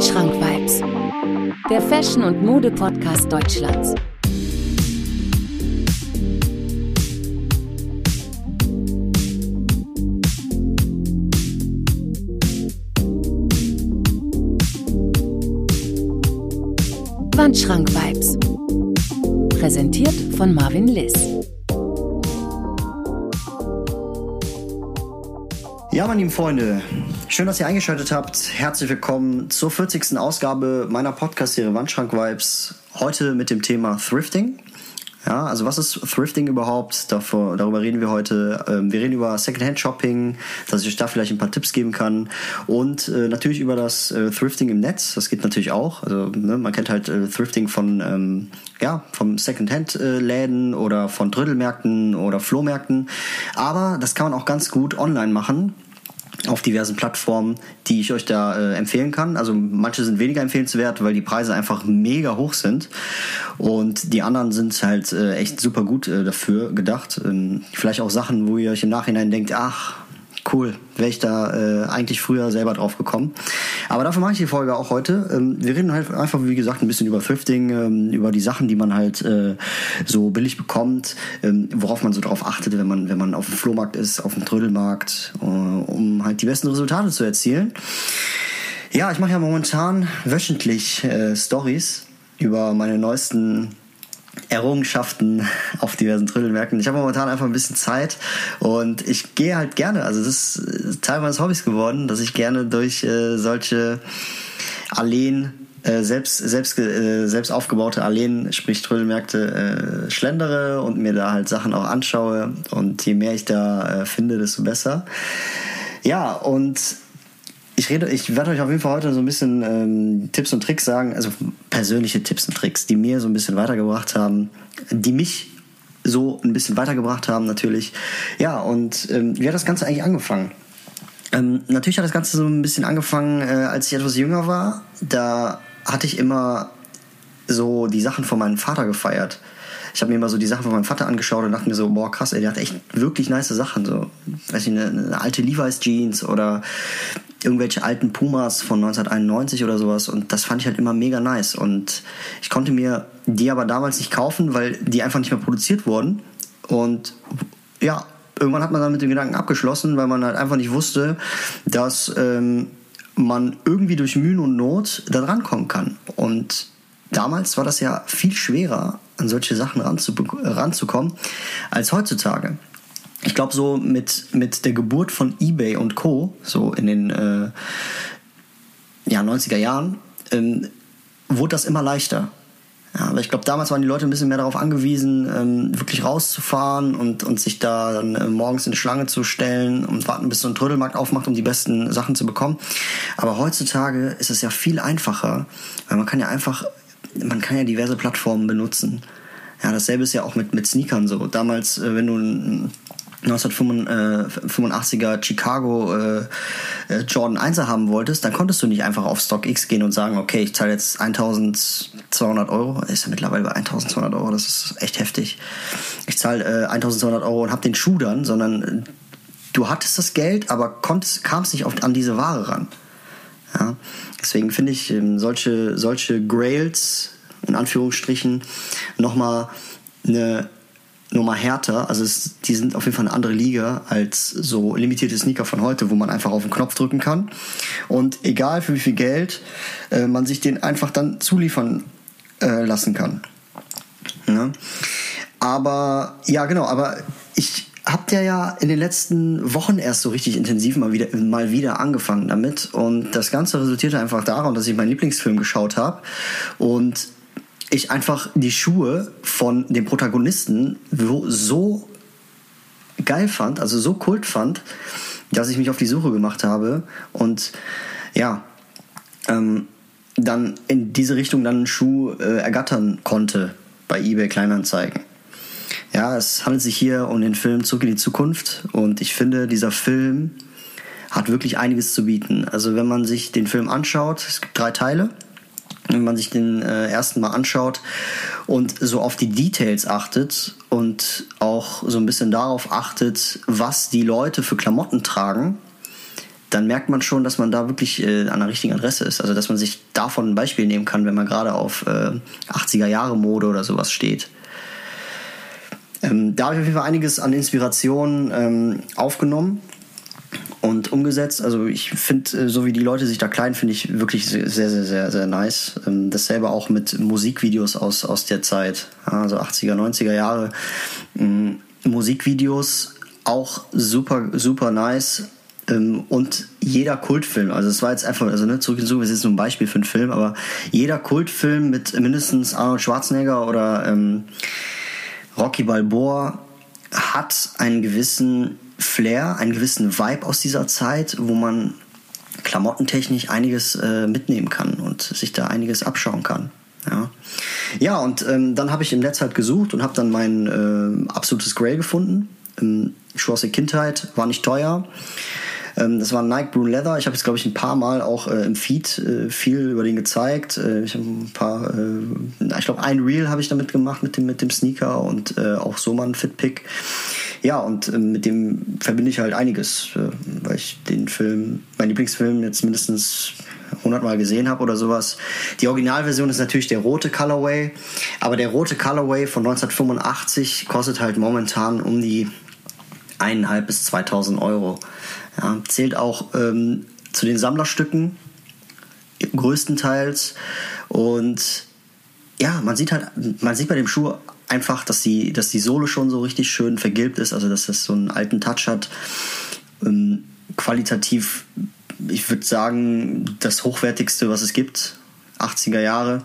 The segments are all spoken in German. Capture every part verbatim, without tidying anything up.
Wandschrank-Vibes, der Fashion- und Mode-Podcast Deutschlands. Wandschrank-Vibes, präsentiert von Marvin Liss. Ja, meine lieben Freunde, schön, dass ihr eingeschaltet habt. Herzlich willkommen zur vierzigsten Ausgabe meiner Podcast-Serie Wandschrank-Vibes. Heute mit dem Thema Thrifting. Ja, also was ist Thrifting überhaupt? Davor, darüber reden wir heute. Wir reden über Secondhand-Shopping, dass ich euch da vielleicht ein paar Tipps geben kann. Und natürlich über das Thrifting im Netz. Das geht natürlich auch. Also ne, man kennt halt Thrifting von... ja, vom Secondhand-Läden oder von Drittelmärkten oder Flohmärkten. Aber das kann man auch ganz gut online machen auf diversen Plattformen, die ich euch da äh, empfehlen kann. Also manche sind weniger empfehlenswert, weil die Preise einfach mega hoch sind und die anderen sind halt äh, echt super gut äh, dafür gedacht. Ähm, vielleicht auch Sachen, wo ihr euch im Nachhinein denkt, ach, cool, wäre ich da äh, eigentlich früher selber drauf gekommen. Aber dafür mache ich die Folge auch heute. Ähm, wir reden halt einfach, wie gesagt, ein bisschen über Thrifting, ähm, über die Sachen, die man halt äh, so billig bekommt, ähm, worauf man so drauf achtet, wenn man, wenn man auf dem Flohmarkt ist, auf dem Trödelmarkt, äh, um halt die besten Resultate zu erzielen. Ja, ich mache ja momentan wöchentlich äh, Stories über meine neuesten Errungenschaften auf diversen Trödelmärkten. Ich habe momentan einfach ein bisschen Zeit und ich gehe halt gerne, also das ist Teil meines Hobbys geworden, dass ich gerne durch äh, solche Alleen, äh, selbst, selbst, äh, selbst aufgebaute Alleen, sprich Trödelmärkte, äh, schlendere und mir da halt Sachen auch anschaue und je mehr ich da äh, finde, desto besser. Ja, und Ich, rede, ich werde euch auf jeden Fall heute so ein bisschen ähm, Tipps und Tricks sagen, also persönliche Tipps und Tricks, die mir so ein bisschen weitergebracht haben, die mich so ein bisschen weitergebracht haben natürlich. Ja, und ähm, wie hat das Ganze eigentlich angefangen? Ähm, natürlich hat das Ganze so ein bisschen angefangen, äh, als ich etwas jünger war. Da hatte ich immer so die Sachen von meinem Vater gefeiert. Ich habe mir immer so die Sachen von meinem Vater angeschaut und dachte mir so, boah krass, ey, der hat echt wirklich nice Sachen. So, weiß ich, eine, eine alte Levi's Jeans oder irgendwelche alten Pumas von neunzehnhunderteinundneunzig oder sowas, und das fand ich halt immer mega nice und ich konnte mir die aber damals nicht kaufen, weil die einfach nicht mehr produziert wurden und ja, irgendwann hat man dann mit dem Gedanken abgeschlossen, weil man halt einfach nicht wusste, dass ähm, man irgendwie durch Mühen und Not da dran kommen kann, und damals war das ja viel schwerer, an solche Sachen ranzube- ranzukommen als heutzutage. Ich glaube, so mit, mit der Geburt von eBay und Co., so in den äh, ja, neunziger Jahren, ähm, wurde das immer leichter. Ja, aber ich glaube, damals waren die Leute ein bisschen mehr darauf angewiesen, ähm, wirklich rauszufahren und, und sich da dann äh, morgens in die Schlange zu stellen und warten, bis so ein Trödelmarkt aufmacht, um die besten Sachen zu bekommen. Aber heutzutage ist es ja viel einfacher, weil man kann ja einfach, man kann ja diverse Plattformen benutzen. Ja, dasselbe ist ja auch mit, mit Sneakern so. Damals, äh, wenn du ein neunzehnhundertfünfundachtziger Chicago äh, Jordan eins haben wolltest, dann konntest du nicht einfach auf Stock X gehen und sagen, okay, ich zahle jetzt eintausendzweihundert Euro, ist ja mittlerweile bei eintausendzweihundert Euro, das ist echt heftig, ich zahle äh, eintausendzweihundert Euro und hab den Schuh dann, sondern äh, du hattest das Geld, aber konntest, kamst nicht oft an diese Ware ran. Ja? Deswegen finde ich ähm, solche, solche Grails, in Anführungsstrichen, nochmal eine Nummer härter, also es, die sind auf jeden Fall eine andere Liga als so limitierte Sneaker von heute, wo man einfach auf den Knopf drücken kann und egal für wie viel Geld äh, man sich den einfach dann zuliefern äh, lassen kann. Ja. Aber, ja genau, aber ich hab ja ja in den letzten Wochen erst so richtig intensiv mal wieder, mal wieder angefangen damit, und das Ganze resultierte einfach daran, dass ich meinen Lieblingsfilm geschaut habe und ich einfach die Schuhe von dem Protagonisten so geil fand, also so kult fand, dass ich mich auf die Suche gemacht habe und ja, ähm, dann in diese Richtung dann einen Schuh äh, ergattern konnte bei eBay Kleinanzeigen. Ja, es handelt sich hier um den Film Zurück in die Zukunft, und ich finde, dieser Film hat wirklich einiges zu bieten. Also wenn man sich den Film anschaut, es gibt drei Teile, wenn man sich den äh, ersten mal anschaut und so auf die Details achtet und auch so ein bisschen darauf achtet, was die Leute für Klamotten tragen, dann merkt man schon, dass man da wirklich äh, an der richtigen Adresse ist. Also dass man sich davon ein Beispiel nehmen kann, wenn man gerade auf äh, achtziger-Jahre-Mode oder sowas steht. Ähm, da habe ich auf jeden Fall einiges an Inspiration ähm, aufgenommen und umgesetzt. Also ich finde, so wie die Leute sich da kleiden, finde ich wirklich sehr, sehr, sehr, sehr nice. Ähm, dasselbe auch mit Musikvideos aus, aus der Zeit, also achtziger, neunziger Jahre. Ähm, Musikvideos auch super, super nice. Und jeder Kultfilm, also es war jetzt einfach, also ne, zurück in die Zukunft, das ist jetzt nur ein Beispiel für einen Film, aber jeder Kultfilm mit mindestens Arnold Schwarzenegger oder ähm, Rocky Balboa hat einen gewissen Flair, einen gewissen Vibe aus dieser Zeit, wo man klamottentechnisch einiges äh, mitnehmen kann und sich da einiges abschauen kann. Ja, ja und ähm, dann habe ich im Netz halt gesucht und habe dann mein äh, absolutes Grail gefunden. Ähm, schon aus der Kindheit, war nicht teuer. Das war Nike Brune Leather. Ich habe jetzt, glaube ich, ein paar Mal auch äh, im Feed äh, viel über den gezeigt. Äh, ich habe ein paar, äh, ich glaube, ein Reel habe ich damit gemacht mit dem, mit dem Sneaker und äh, auch so mal ein Fitpick. Ja, und äh, mit dem verbinde ich halt einiges, äh, weil ich den Film, mein Lieblingsfilm, jetzt mindestens hundert Mal gesehen habe oder sowas. Die Originalversion ist natürlich der rote Colorway, aber der rote Colorway von neunzehnhundertfünfundachtzig kostet halt momentan um die eintausendfünfhundert bis zweitausend Euro. Ja, zählt auch ähm, zu den Sammlerstücken größtenteils. Und ja, man sieht halt, man sieht bei dem Schuh einfach, dass die, dass die Sohle schon so richtig schön vergilbt ist, also dass das so einen alten Touch hat. Ähm, qualitativ, ich würde sagen, das Hochwertigste, was es gibt. achtziger Jahre,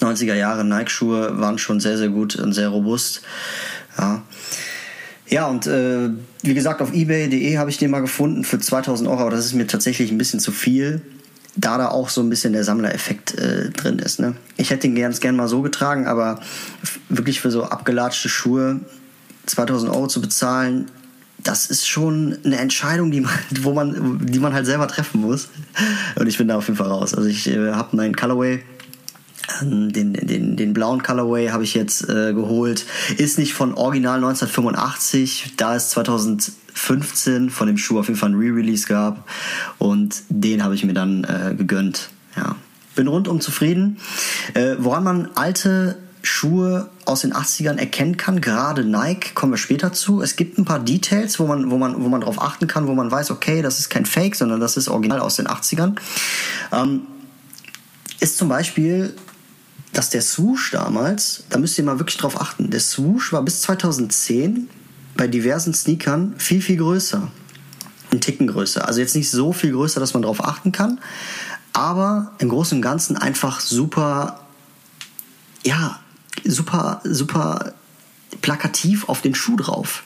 neunziger Jahre Nike-Schuhe waren schon sehr, sehr gut und sehr robust. Ja. Ja, und äh, wie gesagt, auf ebay punkt de habe ich den mal gefunden für zweitausend Euro, aber das ist mir tatsächlich ein bisschen zu viel, da da auch so ein bisschen der Sammlereffekt äh, drin ist. Ne? Ich hätte ihn ganz gern mal so getragen, aber f- wirklich für so abgelatschte Schuhe zweitausend Euro zu bezahlen, das ist schon eine Entscheidung, die man, wo man, die man halt selber treffen muss. Und ich bin da auf jeden Fall raus. Also ich äh, habe meinen Colorway, Den, den, den blauen Colorway habe ich jetzt äh, geholt. Ist nicht von Original neunzehnhundertfünfundachtzig, da es zweitausendfünfzehn von dem Schuh auf jeden Fall ein Re-Release gab. Und den habe ich mir dann äh, gegönnt. Ja. Bin rundum zufrieden. Äh, woran man alte Schuhe aus den achtzigern erkennen kann, gerade Nike, kommen wir später zu. Es gibt ein paar Details, wo man, wo man, wo man drauf achten kann, wo man weiß, okay, das ist kein Fake, sondern das ist Original aus den achtzigern. Ähm, ist zum Beispiel, dass der Swoosh damals, da müsst ihr mal wirklich drauf achten, der Swoosh war bis zweitausendzehn bei diversen Sneakern viel, viel größer. Ein Ticken größer. Also jetzt nicht so viel größer, dass man drauf achten kann, aber im Großen und Ganzen einfach super, ja, super, super plakativ auf den Schuh drauf.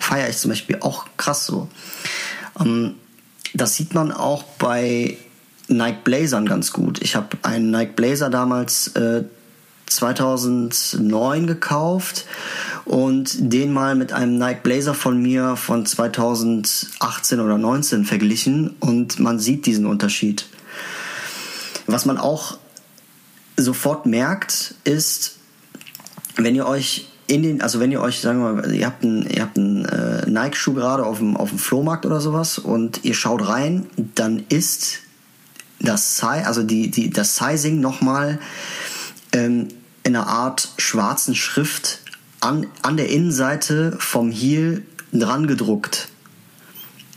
Feiere ich zum Beispiel auch krass so. Das sieht man auch bei Nike Blazern ganz gut. Ich habe einen Nike Blazer damals äh, zweitausendneun gekauft und den mal mit einem Nike Blazer von mir von zweitausendachtzehn oder neunzehn verglichen und man sieht diesen Unterschied. Was man auch sofort merkt, ist, wenn ihr euch in den, also wenn ihr euch, sagen wir mal, ihr habt einen, ihr habt einen äh, Nike-Schuh gerade auf dem, auf dem Flohmarkt oder sowas und ihr schaut rein, dann ist Das, also die, die, das Sizing nochmal ähm, in einer Art schwarzen Schrift an, an der Innenseite vom Heel dran gedruckt.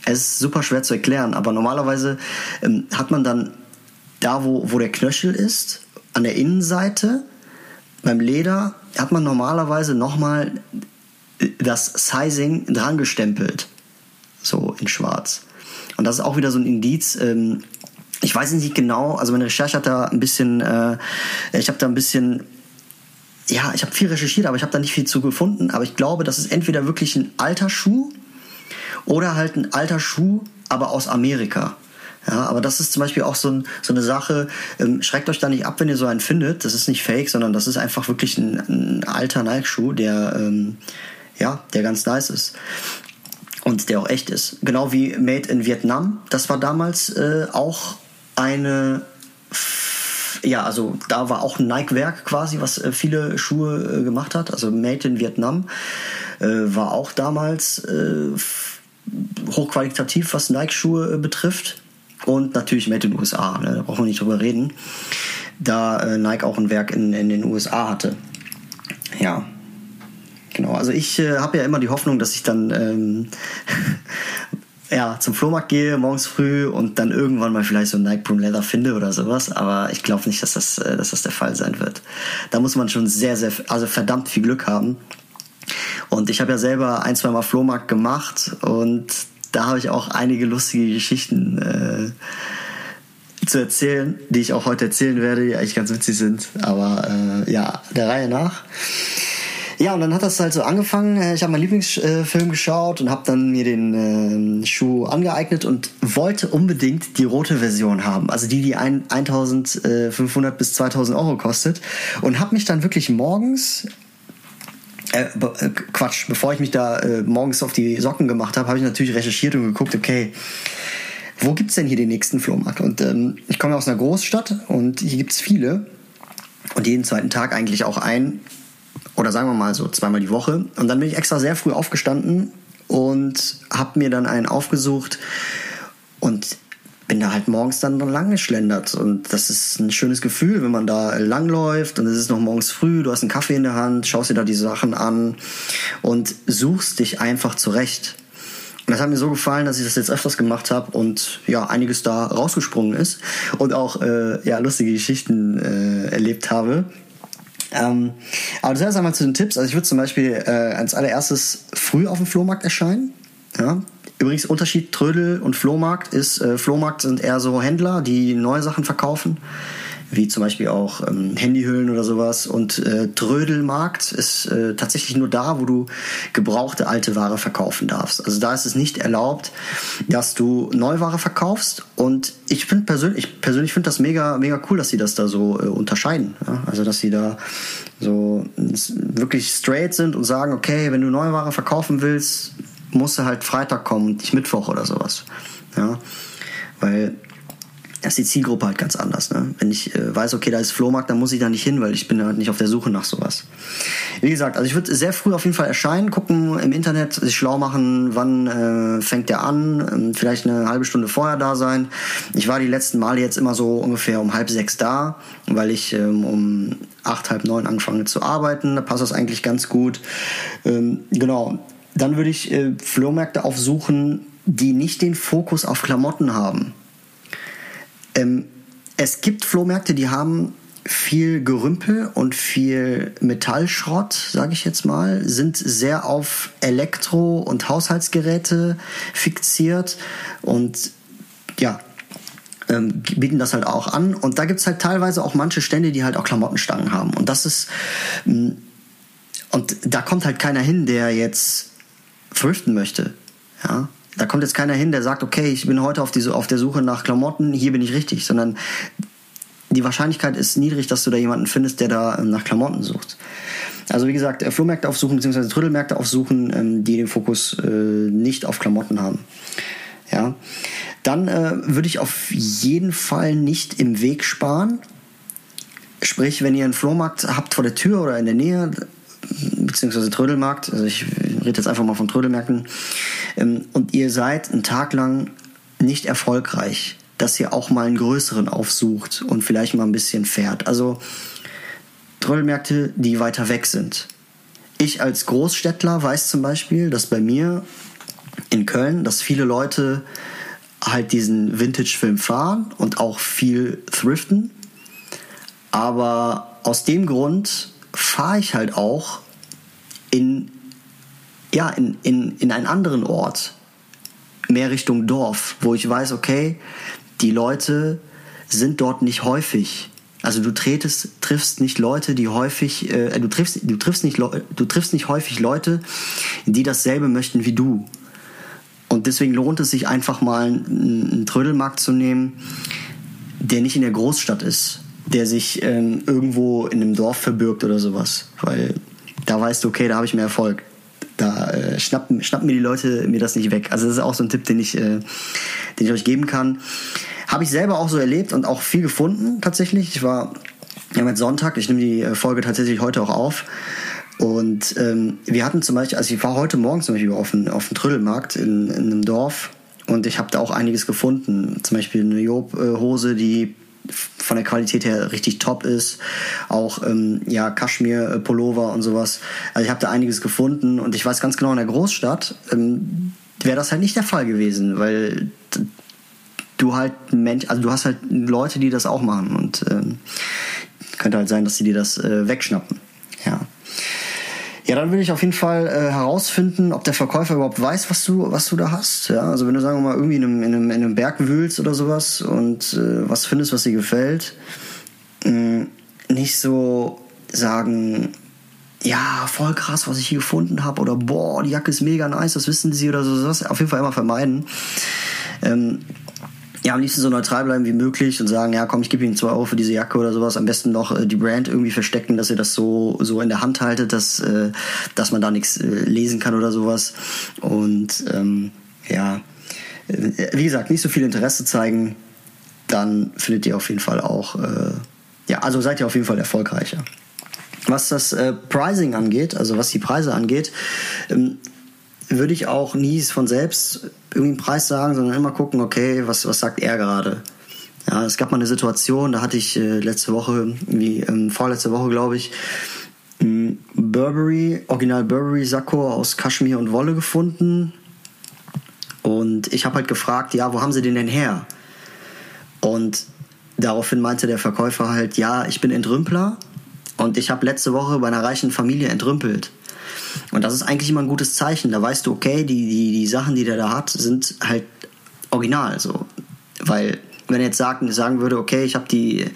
Es ist super schwer zu erklären, aber normalerweise ähm, hat man dann da, wo, wo der Knöchel ist, an der Innenseite, beim Leder, hat man normalerweise nochmal das Sizing dran gestempelt. So in schwarz. Und das ist auch wieder so ein Indiz, ähm, ich weiß nicht genau, also meine Recherche hat da ein bisschen, äh, ich habe da ein bisschen, ja, ich habe viel recherchiert, aber ich habe da nicht viel zu gefunden. Aber ich glaube, das ist entweder wirklich ein alter Schuh oder halt ein alter Schuh, aber aus Amerika. Ja, aber das ist zum Beispiel auch so, ein, so eine Sache, ähm, schreckt euch da nicht ab, wenn ihr so einen findet. Das ist nicht fake, sondern das ist einfach wirklich ein, ein alter Nike-Schuh, der, ähm, ja, der ganz nice ist. Und der auch echt ist. Genau wie Made in Vietnam, das war damals äh, auch eine, ja, also da war auch ein Nike-Werk quasi, was äh, viele Schuhe äh, gemacht hat. Also Made in Vietnam äh, war auch damals äh, hochqualitativ, was Nike-Schuhe betrifft. Und natürlich Made in U S A, ne? Da brauchen wir nicht drüber reden, da äh, Nike auch ein Werk in, in den U S A hatte. Ja, genau. Also ich äh, habe ja immer die Hoffnung, dass ich dann ähm, ja, zum Flohmarkt gehe, morgens früh, und dann irgendwann mal vielleicht so ein Nike Broom Leather finde oder sowas. Aber ich glaube nicht, dass das, äh, dass das der Fall sein wird. Da muss man schon sehr, sehr, also verdammt viel Glück haben. Und ich habe ja selber ein, zwei Mal Flohmarkt gemacht und da habe ich auch einige lustige Geschichten äh, zu erzählen, die ich auch heute erzählen werde, die eigentlich ganz witzig sind. Aber äh, ja, der Reihe nach. Ja, und dann hat das halt so angefangen. Ich habe meinen Lieblingsfilm geschaut und habe dann mir den äh, Schuh angeeignet und wollte unbedingt die rote Version haben. Also die, die ein, eintausendfünfhundert bis zweitausend Euro kostet. Und habe mich dann wirklich morgens... Äh, Quatsch, bevor ich mich da äh, morgens auf die Socken gemacht habe, habe ich natürlich recherchiert und geguckt, okay, wo gibt es denn hier den nächsten Flohmarkt? Und ähm, ich komme ja aus einer Großstadt und hier gibt es viele und jeden zweiten Tag eigentlich auch ein, oder sagen wir mal so zweimal die Woche. Und dann bin ich extra sehr früh aufgestanden und habe mir dann einen aufgesucht und bin da halt morgens dann lang geschlendert. Und das ist ein schönes Gefühl, wenn man da langläuft und es ist noch morgens früh, du hast einen Kaffee in der Hand, schaust dir da die Sachen an und suchst dich einfach zurecht. Und das hat mir so gefallen, dass ich das jetzt öfters gemacht habe und ja, einiges da rausgesprungen ist und auch äh, ja, lustige Geschichten äh, erlebt habe. Ähm, aber das heißt einmal zu den Tipps. Also ich würde zum Beispiel äh, als allererstes früh auf dem Flohmarkt erscheinen. Ja. Übrigens, Unterschied Trödel und Flohmarkt ist, äh, Flohmarkt sind eher so Händler, die neue Sachen verkaufen, wie zum Beispiel auch ähm, Handyhüllen oder sowas. Und äh, Trödelmarkt ist äh, tatsächlich nur da, wo du gebrauchte alte Ware verkaufen darfst. Also da ist es nicht erlaubt, dass du Neuware verkaufst. Und ich finde persönlich, ich persönlich finde das mega, mega cool, dass sie das da so äh, unterscheiden. Ja? Also dass sie da so wirklich straight sind und sagen, okay, wenn du Neuware verkaufen willst, musste halt Freitag kommen und nicht Mittwoch oder sowas. Ja, weil das ist die Zielgruppe halt ganz anders. Ne? Wenn ich äh, weiß, okay, da ist Flohmarkt, dann muss ich da nicht hin, weil ich bin halt nicht auf der Suche nach sowas. Wie gesagt, also ich würde sehr früh auf jeden Fall erscheinen, gucken im Internet, sich schlau machen, wann äh, fängt der an, ähm, vielleicht eine halbe Stunde vorher da sein. Ich war die letzten Male jetzt immer so ungefähr um halb sechs da, weil ich ähm, um acht, halb neun angefangen habe zu arbeiten. Da passt das eigentlich ganz gut. Ähm, genau. Dann würde ich äh, Flohmärkte aufsuchen, die nicht den Fokus auf Klamotten haben. Ähm, es gibt Flohmärkte, die haben viel Gerümpel und viel Metallschrott, sage ich jetzt mal, sind sehr auf Elektro- und Haushaltsgeräte fixiert und ja, ähm, bieten das halt auch an. Und da gibt es halt teilweise auch manche Stände, die halt auch Klamottenstangen haben. Und das ist... M- und da kommt halt keiner hin, der jetzt thriften möchte. Ja? Da kommt jetzt keiner hin, der sagt, okay, ich bin heute auf, die, auf der Suche nach Klamotten, hier bin ich richtig. Sondern die Wahrscheinlichkeit ist niedrig, dass du da jemanden findest, der da nach Klamotten sucht. Also wie gesagt, Flohmärkte aufsuchen bzw. Trödelmärkte aufsuchen, die den Fokus nicht auf Klamotten haben. Ja? Dann äh, würde ich auf jeden Fall nicht im Weg sparen. Sprich, wenn ihr einen Flohmarkt habt vor der Tür oder in der Nähe, beziehungsweise Trödelmarkt, also ich rede jetzt einfach mal von Trödelmärkten, und ihr seid einen Tag lang nicht erfolgreich, dass ihr auch mal einen größeren aufsucht und vielleicht mal ein bisschen fährt. Also Trödelmärkte, die weiter weg sind. Ich als Großstädtler weiß zum Beispiel, dass bei mir in Köln, dass viele Leute halt diesen Vintage-Film fahren und auch viel thriften, aber aus dem Grund fahre ich halt auch in, ja, in, in, in einen anderen Ort, mehr Richtung Dorf, wo ich weiß, okay, die Leute sind dort nicht häufig. Also du tretest, triffst nicht Leute, die häufig, äh, du triffst, du triffst nicht, du triffst nicht häufig Leute, die dasselbe möchten wie du. Und deswegen lohnt es sich einfach mal einen, einen Trödelmarkt zu nehmen, der nicht in der Großstadt ist, der sich ähm, irgendwo in einem Dorf verbirgt oder sowas, weil da weißt du, okay, da habe ich mehr Erfolg. Da äh, schnappen, schnappen mir die Leute mir das nicht weg. Also das ist auch so ein Tipp, den ich, äh, den ich euch geben kann. Habe ich selber auch so erlebt und auch viel gefunden tatsächlich. Ich war ja mit Sonntag, ich nehme die Folge tatsächlich heute auch auf, Und ähm, wir hatten zum Beispiel, also ich war heute Morgen zum Beispiel auf dem auf dem Trödelmarkt in, in einem Dorf und ich habe da auch einiges gefunden. Zum Beispiel eine Job-Hose, die von der Qualität her richtig top ist. Auch ähm, ja, Kaschmir-Pullover und sowas. Also ich habe da einiges gefunden und ich weiß ganz genau, in der Großstadt ähm, wäre das halt nicht der Fall gewesen, weil du halt Mensch, also du hast halt Leute, die das auch machen und ähm, könnte halt sein, dass sie dir das äh, wegschnappen. Ja. Ja, dann will ich auf jeden Fall äh, herausfinden, ob der Verkäufer überhaupt weiß, was du, was du da hast. Ja, also wenn du, sagen wir mal, irgendwie in einem, in einem, in einem Berg wühlst oder sowas und äh, was findest, was dir gefällt, mh, nicht so sagen, ja, voll krass, was ich hier gefunden habe oder boah, die Jacke ist mega nice, das wissen sie oder so. Das auf jeden Fall immer vermeiden. Ähm, ja, am liebsten so neutral bleiben wie möglich und sagen, ja komm, ich gebe Ihnen zwei Euro für diese Jacke oder sowas. Am besten noch äh, die Brand irgendwie verstecken, dass ihr das so, so in der Hand haltet, dass, äh, dass man da nichts äh, lesen kann oder sowas. Und ähm, ja, äh, wie gesagt, nicht so viel Interesse zeigen, dann findet ihr auf jeden Fall auch, äh, ja, also seid ihr auf jeden Fall erfolgreicher. Was das äh, Pricing angeht, also was die Preise angeht, ähm, würde ich auch nie von selbst irgendeinen Preis sagen, sondern immer gucken, okay, was, was sagt er gerade? Ja, es gab mal eine Situation, da hatte ich äh, letzte Woche, irgendwie, ähm, vorletzte Woche, glaube ich, ähm, Burberry, Original Burberry Sakko aus Kaschmir und Wolle gefunden. Und ich habe halt gefragt, ja, wo haben sie den denn her? Und daraufhin meinte der Verkäufer halt, ja, ich bin Entrümpler und ich habe letzte Woche bei einer reichen Familie entrümpelt. Und das ist eigentlich immer ein gutes Zeichen. Da weißt du, okay, die, die, die Sachen, die der da hat, sind halt original. So. Weil, wenn er jetzt sagen, sagen würde, okay, ich habe die,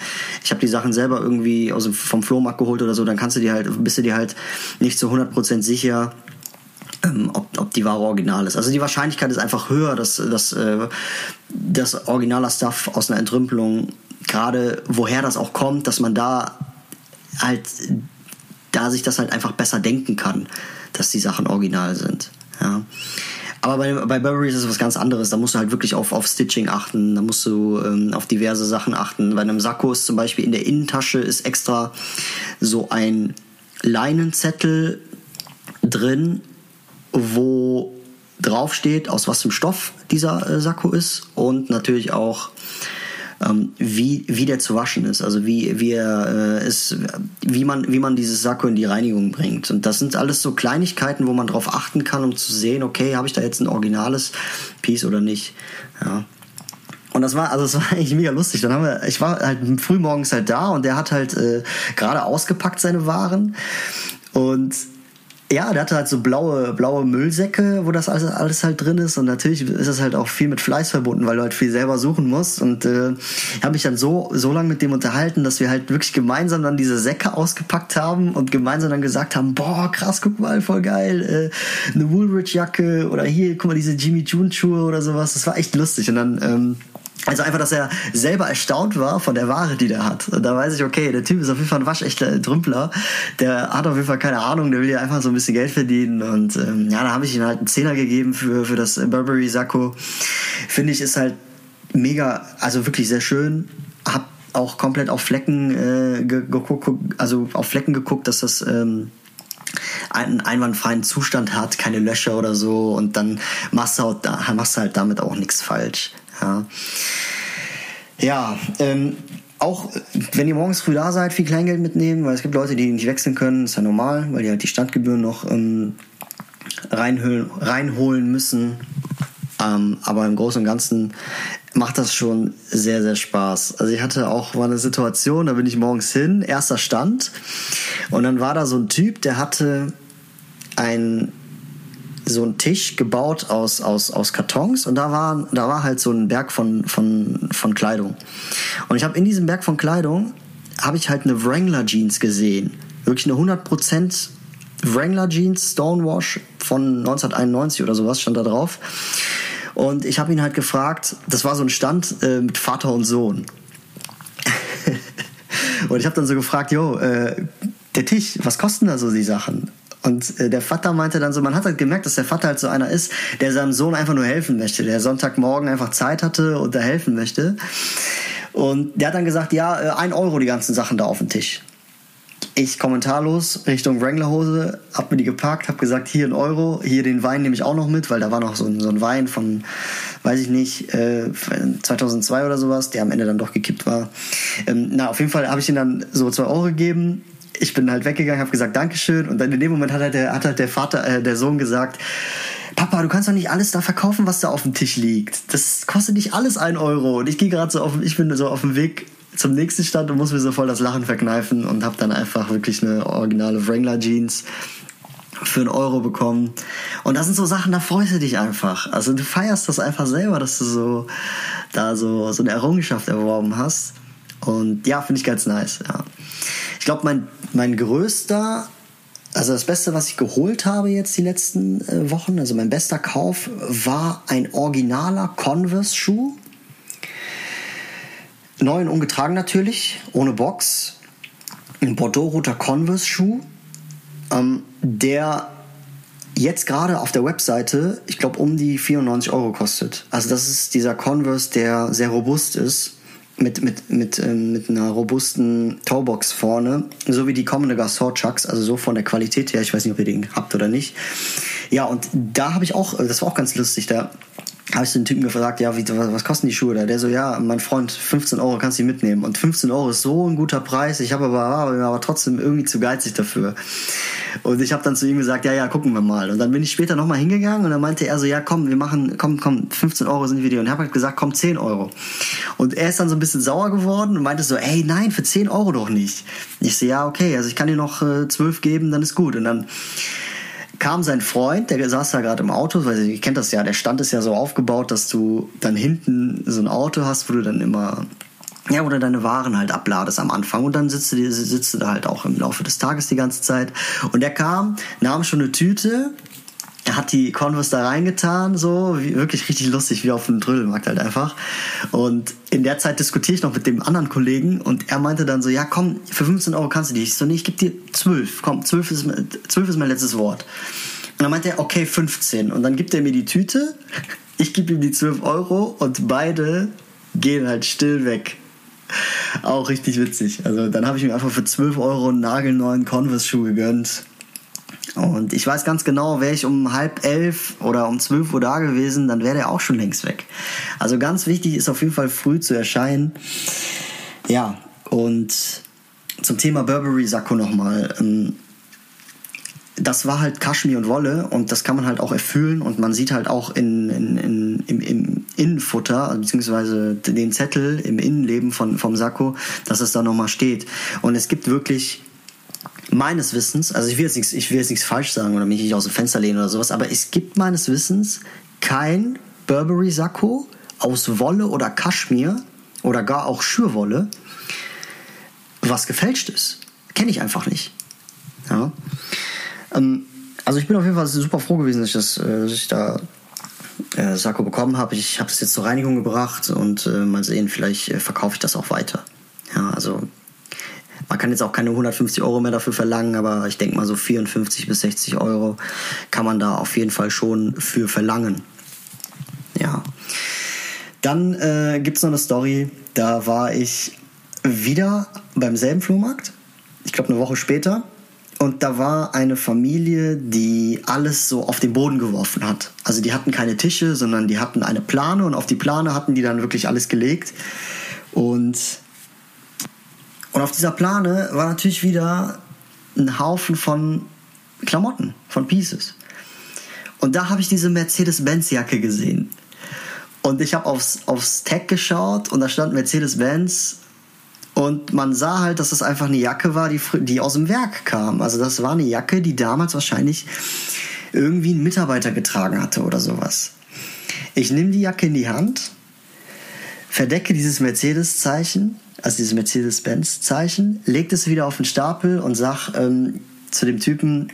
ich hab die Sachen selber irgendwie aus dem, vom Flohmarkt geholt oder so, dann kannst du dir halt, bist du dir halt nicht zu hundert Prozent sicher, ähm, ob, ob die Ware original ist. Also die Wahrscheinlichkeit ist einfach höher, dass, dass äh, das originaler Stuff aus einer Entrümpelung, gerade woher das auch kommt, dass man da halt... da sich das halt einfach besser denken kann, dass die Sachen original sind. Ja. Aber bei, bei Burberry ist es was ganz anderes. Da musst du halt wirklich auf, auf Stitching achten. Da musst du ähm, auf diverse Sachen achten. Bei einem Sakko ist zum Beispiel in der Innentasche ist extra so ein Leinenzettel drin, wo drauf steht, aus was für einem Stoff dieser äh, Sakko ist und natürlich auch Wie, wie der zu waschen ist, also wie, wie, er, äh, ist, wie, man, wie man dieses Sakko in die Reinigung bringt. Und das sind alles so Kleinigkeiten, wo man drauf achten kann, um zu sehen, okay, habe ich da jetzt ein originales Piece oder nicht. Ja. Und das war, also das war eigentlich mega lustig. Dann haben wir, ich war halt früh morgens halt da und der hat halt äh, gerade ausgepackt seine Waren und ja, der hatte halt so blaue, blaue Müllsäcke, wo das alles, alles halt drin ist. Und natürlich ist das halt auch viel mit Fleiß verbunden, weil du halt viel selber suchen musst. Und äh, habe mich dann so, so lange mit dem unterhalten, dass wir halt wirklich gemeinsam dann diese Säcke ausgepackt haben und gemeinsam dann gesagt haben, boah, krass, guck mal, voll geil. Äh, eine Woolrich-Jacke oder hier, guck mal, diese Jimmy-June-Schuhe oder sowas. Das war echt lustig. Und dann... Ähm, Also einfach, dass er selber erstaunt war von der Ware, die der hat. Und da weiß ich, okay, der Typ ist auf jeden Fall ein waschechter Trümpler. Der hat auf jeden Fall keine Ahnung, der will ja einfach so ein bisschen Geld verdienen. Und ähm, ja, da habe ich ihm halt einen Zehner gegeben für, für das Burberry-Sakko. Finde ich, ist halt mega, also wirklich sehr schön. Hab auch komplett auf Flecken, äh, geguckt, also auf Flecken geguckt, dass das... Ähm, einen einwandfreien Zustand hat, keine Löcher oder so und dann machst du halt, machst du halt damit auch nichts falsch. Ja, ja ähm, auch wenn ihr morgens früh da seid, viel Kleingeld mitnehmen, weil es gibt Leute, die nicht wechseln können, ist ja normal, weil die halt die Standgebühren noch ähm, reinholen, reinholen müssen. Ähm, aber im Großen und Ganzen macht das schon sehr, sehr Spaß. Also ich hatte auch mal eine Situation, da bin ich morgens hin, erster Stand. Und dann war da so ein Typ, der hatte ein, so einen Tisch gebaut aus, aus, aus Kartons. Und da war, da war halt so ein Berg von, von, von Kleidung. Und ich habe in diesem Berg von Kleidung, habe ich halt eine Wrangler Jeans gesehen. Wirklich eine hundert Prozent Wrangler Jeans, Stonewash von neunzehnhunderteinundneunzig oder sowas stand da drauf. Und ich habe ihn halt gefragt, das war so ein Stand äh, mit Vater und Sohn. Und ich habe dann so gefragt, jo, äh, der Tisch, was kosten da so die Sachen? Und äh, der Vater meinte dann so, man hat halt gemerkt, dass der Vater halt so einer ist, der seinem Sohn einfach nur helfen möchte, der Sonntagmorgen einfach Zeit hatte und da helfen möchte. Und der hat dann gesagt, ja, ein Euro die ganzen Sachen da auf dem Tisch. Ich kommentarlos Richtung Wrangler-Hose, hab mir die geparkt, hab gesagt, hier ein Euro, hier den Wein nehme ich auch noch mit, weil da war noch so ein, so ein Wein von, weiß ich nicht, äh, zweitausendzwei oder sowas, der am Ende dann doch gekippt war. Ähm, na, auf jeden Fall habe ich ihm dann so zwei Euro gegeben. Ich bin halt weggegangen, habe gesagt, Dankeschön. Und dann in dem Moment hat halt der, hat halt der Vater, äh, der Sohn gesagt, Papa, du kannst doch nicht alles da verkaufen, was da auf dem Tisch liegt. Das kostet nicht alles ein Euro. Und ich gehe gerade so auf, ich bin so auf dem Weg zum nächsten Stand und muss mir so voll das Lachen verkneifen und habe dann einfach wirklich eine originale Wrangler Jeans für einen Euro bekommen. Und das sind so Sachen, da freust du dich einfach. Also du feierst das einfach selber, dass du so da so, so eine Errungenschaft erworben hast. Und ja, finde ich ganz nice, ja. Ich glaube, mein, mein größter, also das Beste, was ich geholt habe jetzt die letzten äh, Wochen, also mein bester Kauf, war ein originaler Converse-Schuh. Neu und ungetragen natürlich, ohne Box. Ein bordeaux-roter Converse-Schuh, ähm, der jetzt gerade auf der Webseite, ich glaube, um die vierundneunzig Euro kostet. Also das ist dieser Converse, der sehr robust ist. Mit, mit, mit, ähm, mit einer robusten Toebox vorne, so wie die kommende Gaston Chucks, also so von der Qualität her, ich weiß nicht, ob ihr den habt oder nicht. Ja, und da habe ich auch, das war auch ganz lustig, da habe ich den Typen gefragt, ja, wie, was kosten die Schuhe da? Der so, ja, mein Freund, fünfzehn Euro kannst du mitnehmen. Und fünfzehn Euro ist so ein guter Preis, ich habe aber, aber, aber trotzdem irgendwie zu geizig dafür. Und ich habe dann zu ihm gesagt, ja, ja, gucken wir mal. Und dann bin ich später nochmal hingegangen und dann meinte er so, ja, komm, wir machen, komm, komm, fünfzehn Euro sind wir dir. Und ich habe halt gesagt, komm, zehn Euro. Und er ist dann so ein bisschen sauer geworden und meinte so, ey, nein, für zehn Euro doch nicht. Ich so, ja, okay, also ich kann dir noch äh, zwölf geben, dann ist gut. Und dann kam sein Freund, der saß da gerade im Auto, weil ihr kennt das ja, der Stand ist ja so aufgebaut, dass du dann hinten so ein Auto hast, wo du dann immer... Ja, oder deine Waren halt abladest am Anfang und dann sitzt du, sitzt du da halt auch im Laufe des Tages die ganze Zeit. Und er kam, nahm schon eine Tüte, er hat die Converse da reingetan, so wie, wirklich richtig lustig, wie auf dem Trödelmarkt halt einfach. Und in der Zeit diskutiere ich noch mit dem anderen Kollegen und er meinte dann so, ja komm, für fünfzehn Euro kannst du die. Ich so, nee, ich gebe dir zwölf, komm, zwölf ist, zwölf ist mein letztes Wort. Und dann meinte er, okay, fünfzehn. Und dann gibt er mir die Tüte, ich gebe ihm die zwölf Euro und beide gehen halt still weg. Auch richtig witzig. Also dann habe ich mir einfach für zwölf Euro einen nagelneuen Converse-Schuh gegönnt. Und ich weiß ganz genau, wäre ich um halb elf oder um zwölf Uhr da gewesen, dann wäre der auch schon längst weg. Also ganz wichtig ist auf jeden Fall früh zu erscheinen. Ja, und zum Thema Burberry-Sakko nochmal. Das war halt Kaschmir und Wolle und das kann man halt auch erfüllen und man sieht halt auch in, in, in, im, im Innenfutter, beziehungsweise den Zettel im Innenleben von, vom Sakko, dass es da nochmal steht. Und es gibt wirklich meines Wissens, also ich will jetzt nichts, ich will jetzt nichts falsch sagen oder mich nicht aus dem Fenster lehnen oder sowas, aber es gibt meines Wissens kein Burberry-Sakko aus Wolle oder Kaschmir oder gar auch Schürwolle, was gefälscht ist. Kenne ich einfach nicht. Ja. Also ich bin auf jeden Fall super froh gewesen, dass ich, das, dass ich da äh, Sakko bekommen habe. Ich habe es jetzt zur Reinigung gebracht und äh, mal sehen, vielleicht äh, verkaufe ich das auch weiter. Ja, also man kann jetzt auch keine hundertfünfzig Euro mehr dafür verlangen, aber ich denke mal so vierundfünfzig bis sechzig Euro kann man da auf jeden Fall schon für verlangen. Ja. Dann äh, gibt es noch eine Story, da war ich wieder beim selben Flohmarkt, ich glaube eine Woche später. Und da war eine Familie, die alles so auf den Boden geworfen hat. Also die hatten keine Tische, sondern die hatten eine Plane und auf die Plane hatten die dann wirklich alles gelegt. Und, und auf dieser Plane war natürlich wieder ein Haufen von Klamotten, von Pieces. Und da habe ich diese Mercedes-Benz-Jacke gesehen. Und ich habe aufs, aufs Tag geschaut und da stand Mercedes-Benz. Und man sah halt, dass das einfach eine Jacke war, die, die aus dem Werk kam. Also das war eine Jacke, die damals wahrscheinlich irgendwie ein Mitarbeiter getragen hatte oder sowas. Ich nehme die Jacke in die Hand, verdecke dieses Mercedes-Zeichen, also dieses Mercedes-Benz-Zeichen, lege es wieder auf den Stapel und sage ähm, zu dem Typen,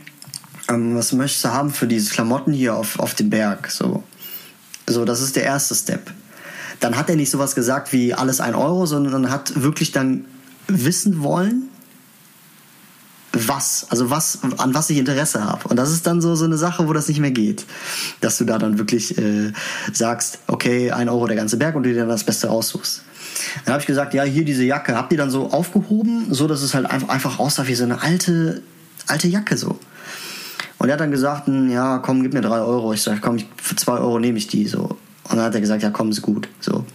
ähm, was möchtest du haben für diese Klamotten hier auf, auf dem Berg? So. So, das ist der erste Step. Dann hat er nicht sowas gesagt wie alles ein Euro, sondern hat wirklich dann wissen wollen, was, also was, an was ich Interesse habe. Und das ist dann so, so eine Sache, wo das nicht mehr geht. Dass du da dann wirklich äh, sagst, okay, ein Euro der ganze Berg und du dir dann das Beste raussuchst. Dann habe ich gesagt, ja, hier diese Jacke, habt ihr dann so aufgehoben, so dass es halt einfach, einfach aussah wie so eine alte, alte Jacke so. Und er hat dann gesagt, ja, komm, gib mir drei Euro. Ich sage, komm, für zwei Euro nehme ich die, so. Und dann hat er gesagt, ja, komm, ist gut, so.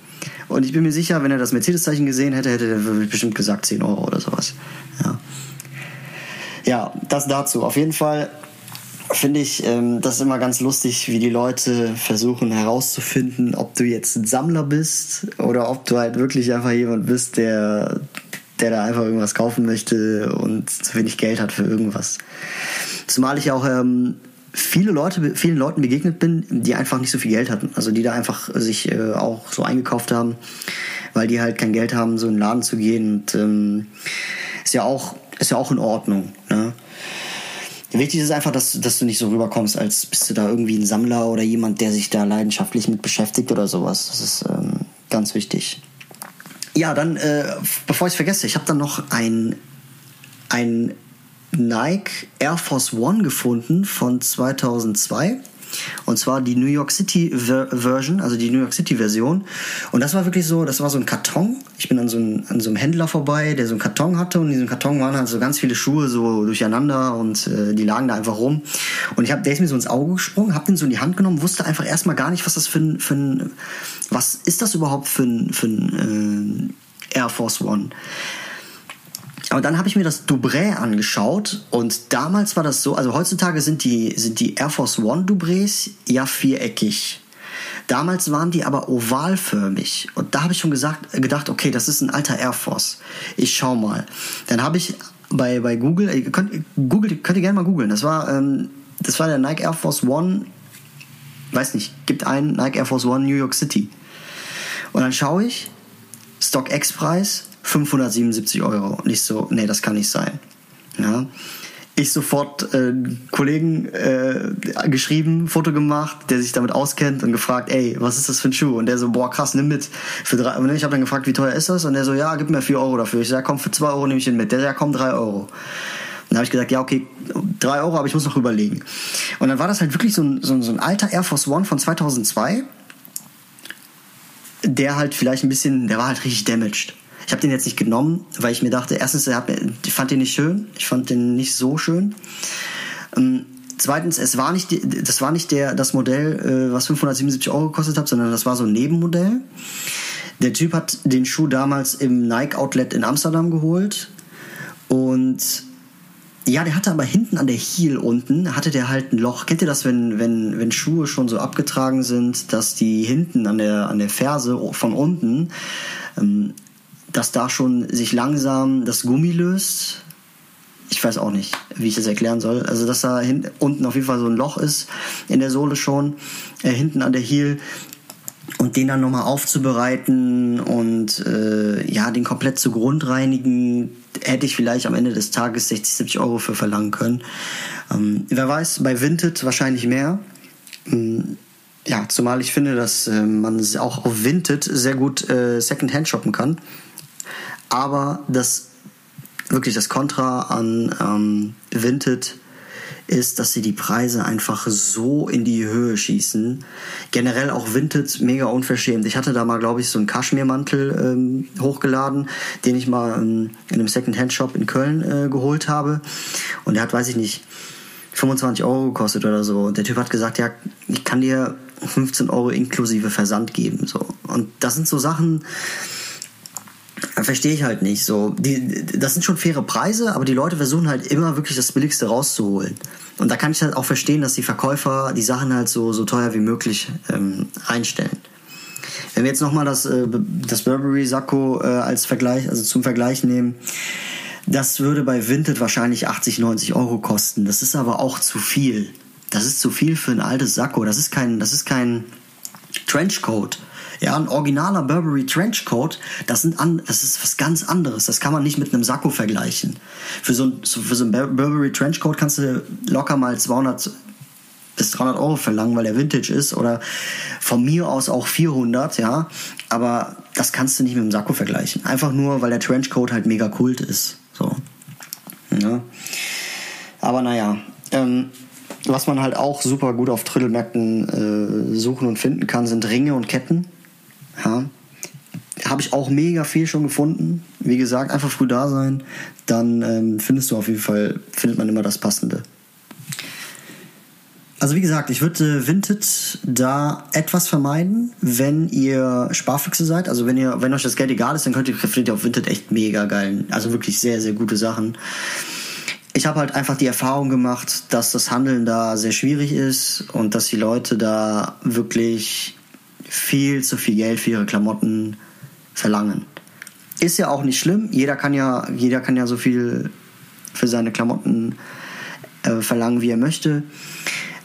Und ich bin mir sicher, wenn er das Mercedes-Zeichen gesehen hätte, hätte er bestimmt gesagt zehn Euro oder sowas. Ja, ja, das dazu. Auf jeden Fall finde ich ähm, das immer ganz lustig, wie die Leute versuchen herauszufinden, ob du jetzt ein Sammler bist oder ob du halt wirklich einfach jemand bist, der, der da einfach irgendwas kaufen möchte und zu wenig Geld hat für irgendwas. Zumal ich auch ähm, viele Leute, vielen Leuten begegnet bin, die einfach nicht so viel Geld hatten. Also die da einfach sich äh, auch so eingekauft haben, weil die halt kein Geld haben, so in den Laden zu gehen. Und ähm, ist ja auch, ist ja auch in Ordnung, ne? Wichtig ist einfach, dass, dass du nicht so rüberkommst, als bist du da irgendwie ein Sammler oder jemand, der sich da leidenschaftlich mit beschäftigt oder sowas. Das ist ähm, ganz wichtig. Ja, dann, äh, bevor ich es vergesse, ich habe dann noch ein, ein Nike Air Force One gefunden von zweitausendzwei. Und zwar die New York City Ver- Version, also die New York City Version. Und das war wirklich so, das war so ein Karton. Ich bin an so, ein, an so einem Händler vorbei, der so einen Karton hatte. Und in diesem Karton waren halt so ganz viele Schuhe so durcheinander und äh, die lagen da einfach rum. Und ich hab, der ist mir so ins Auge gesprungen, hab den so in die Hand genommen, wusste einfach erstmal gar nicht, was das für ein, für ein, was ist das überhaupt für ein, für ein äh, Air Force One. Aber dann habe ich mir das Dubré angeschaut und damals war das so, also heutzutage sind die, sind die Air Force One Dubrés ja viereckig. Damals waren die aber ovalförmig und da habe ich schon gesagt, gedacht, okay, das ist ein alter Air Force. Ich schau mal. Dann habe ich bei, bei Google, ihr könnt, Google, könnt ihr gerne mal googeln, das war, ähm, das war der Nike Air Force One, weiß nicht, gibt einen Nike Air Force One New York City. Und dann schaue ich, Stock X Preis, fünfhundertsiebenundsiebzig Euro. Und ich so, nee, das kann nicht sein. Ja. Ich sofort äh, Kollegen äh, geschrieben, Foto gemacht, der sich damit auskennt und gefragt, ey, was ist das für ein Schuh? Und der so, boah, krass, nimm mit. Für drei, und ich habe dann gefragt, wie teuer ist das? Und der so, ja, gib mir vier Euro dafür. Ich so, ja, komm, für zwei Euro nehme ich den mit. Der so, ja, komm, drei Euro. Dann habe ich gesagt, ja, okay, drei Euro, aber ich muss noch überlegen. Und dann war das halt wirklich so ein, so ein, so ein alter Air Force One von zweitausendzwei, der halt vielleicht ein bisschen, der war halt richtig damaged. Ich habe den jetzt nicht genommen, weil ich mir dachte, erstens, ich fand den nicht schön, ich fand den nicht so schön. Ähm, zweitens, es war nicht, das war nicht der, das Modell, was fünfhundertsiebenundsiebzig Euro gekostet hat, sondern das war so ein Nebenmodell. Der Typ hat den Schuh damals im Nike-Outlet in Amsterdam geholt und ja, der hatte aber hinten an der Heel unten, hatte der halt ein Loch. Kennt ihr das, wenn, wenn, wenn Schuhe schon so abgetragen sind, dass die hinten an der, an der Ferse von unten ähm, dass da schon sich langsam das Gummi löst. Ich weiß auch nicht, wie ich das erklären soll. Also, dass da hinten, unten auf jeden Fall so ein Loch ist in der Sohle schon, äh, hinten an der Heel. Und den dann nochmal aufzubereiten und äh, ja, den komplett zu Grund reinigen, hätte ich vielleicht am Ende des Tages sechzig, siebzig Euro für verlangen können. Ähm, wer weiß, bei Vinted wahrscheinlich mehr. Ähm, ja, zumal ich finde, dass äh, man auch auf Vinted sehr gut äh, Secondhand shoppen kann. Aber das wirklich das Kontra an ähm, Vinted ist, dass sie die Preise einfach so in die Höhe schießen. Generell auch Vinted mega unverschämt. Ich hatte da mal, glaube ich, so einen Kaschmirmantel ähm, hochgeladen, den ich mal ähm, in einem Secondhand-Shop in Köln äh, geholt habe. Und der hat, weiß ich nicht, fünfundzwanzig Euro gekostet oder so. Und der Typ hat gesagt, ja, ich kann dir fünfzehn Euro inklusive Versand geben. So. Und das sind so Sachen, verstehe ich halt nicht. So, die, das sind schon faire Preise, aber die Leute versuchen halt immer wirklich das Billigste rauszuholen. Und da kann ich halt auch verstehen, dass die Verkäufer die Sachen halt so, so teuer wie möglich ähm, einstellen. Wenn wir jetzt nochmal das, äh, das Burberry-Sakko äh, als Vergleich, also zum Vergleich nehmen, das würde bei Vinted wahrscheinlich achtzig, neunzig Euro kosten. Das ist aber auch zu viel. Das ist zu viel für ein altes Sakko. Das ist kein, das ist kein Trenchcoat. Ja, ein originaler Burberry Trenchcoat, das, sind an, das ist was ganz anderes. Das kann man nicht mit einem Sakko vergleichen. Für so ein, für so ein Burberry Trenchcoat kannst du locker mal zweihundert bis dreihundert Euro verlangen, weil der Vintage ist. Oder von mir aus auch vierhundert, ja. Aber das kannst du nicht mit dem Sakko vergleichen. Einfach nur, weil der Trenchcoat halt mega kult ist. So, ja. Aber naja, ähm, was man halt auch super gut auf Trödelmärkten äh, suchen und finden kann, sind Ringe und Ketten. Ja. Habe ich auch mega viel schon gefunden. Wie gesagt, einfach früh da sein, dann ähm, findest du auf jeden Fall, findet man immer das Passende. Also wie gesagt, ich würde Vinted da etwas vermeiden, wenn ihr Sparfüchse seid. Also wenn ihr, wenn euch das Geld egal ist, dann könnt ihr, findet ihr auf Vinted echt mega geil. Also wirklich sehr, sehr gute Sachen. Ich habe halt einfach die Erfahrung gemacht, dass das Handeln da sehr schwierig ist und dass die Leute da wirklich viel zu viel Geld für ihre Klamotten verlangen. Ist ja auch nicht schlimm. Jeder kann ja, jeder kann ja so viel für seine Klamotten äh, verlangen, wie er möchte.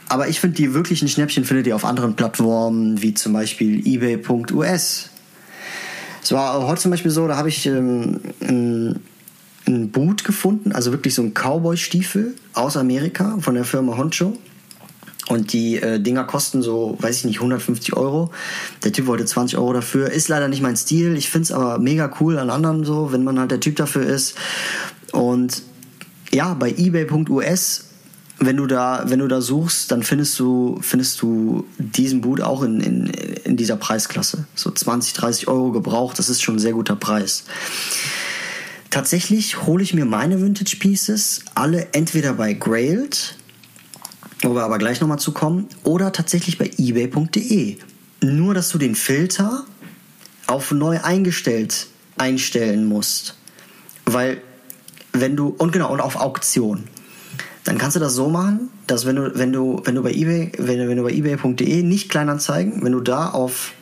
Aber ich finde, die wirklichen Schnäppchen findet ihr auf anderen Plattformen, wie zum Beispiel eBay Punkt U S. Es war heute zum Beispiel so, da habe ich ähm, ein, ein Boot gefunden, also wirklich so ein Cowboy-Stiefel aus Amerika von der Firma Honcho. Und die äh, Dinger kosten so, weiß ich nicht, hundertfünfzig Euro. Der Typ wollte zwanzig Euro dafür. Ist leider nicht mein Stil. Ich finde es aber mega cool an anderen so, wenn man halt der Typ dafür ist. Und ja, bei eBay Punkt U S... Wenn du da, wenn du da suchst, dann findest du, findest du diesen Boot auch in, in, in dieser Preisklasse. So zwanzig, dreißig Euro gebraucht, das ist schon ein sehr guter Preis. Tatsächlich hole ich mir meine Vintage Pieces alle entweder bei Grailed, wo wir aber gleich nochmal zu kommen, oder tatsächlich bei eBay Punkt D E. Nur, dass du den Filter auf neu eingestellt einstellen musst. Weil, wenn du, und genau, und auf Auktion. Dann kannst du das so machen, dass wenn du, wenn du, wenn du bei eBay, wenn du, wenn du bei eBay Punkt D E nicht Kleinanzeigen, wenn du da auf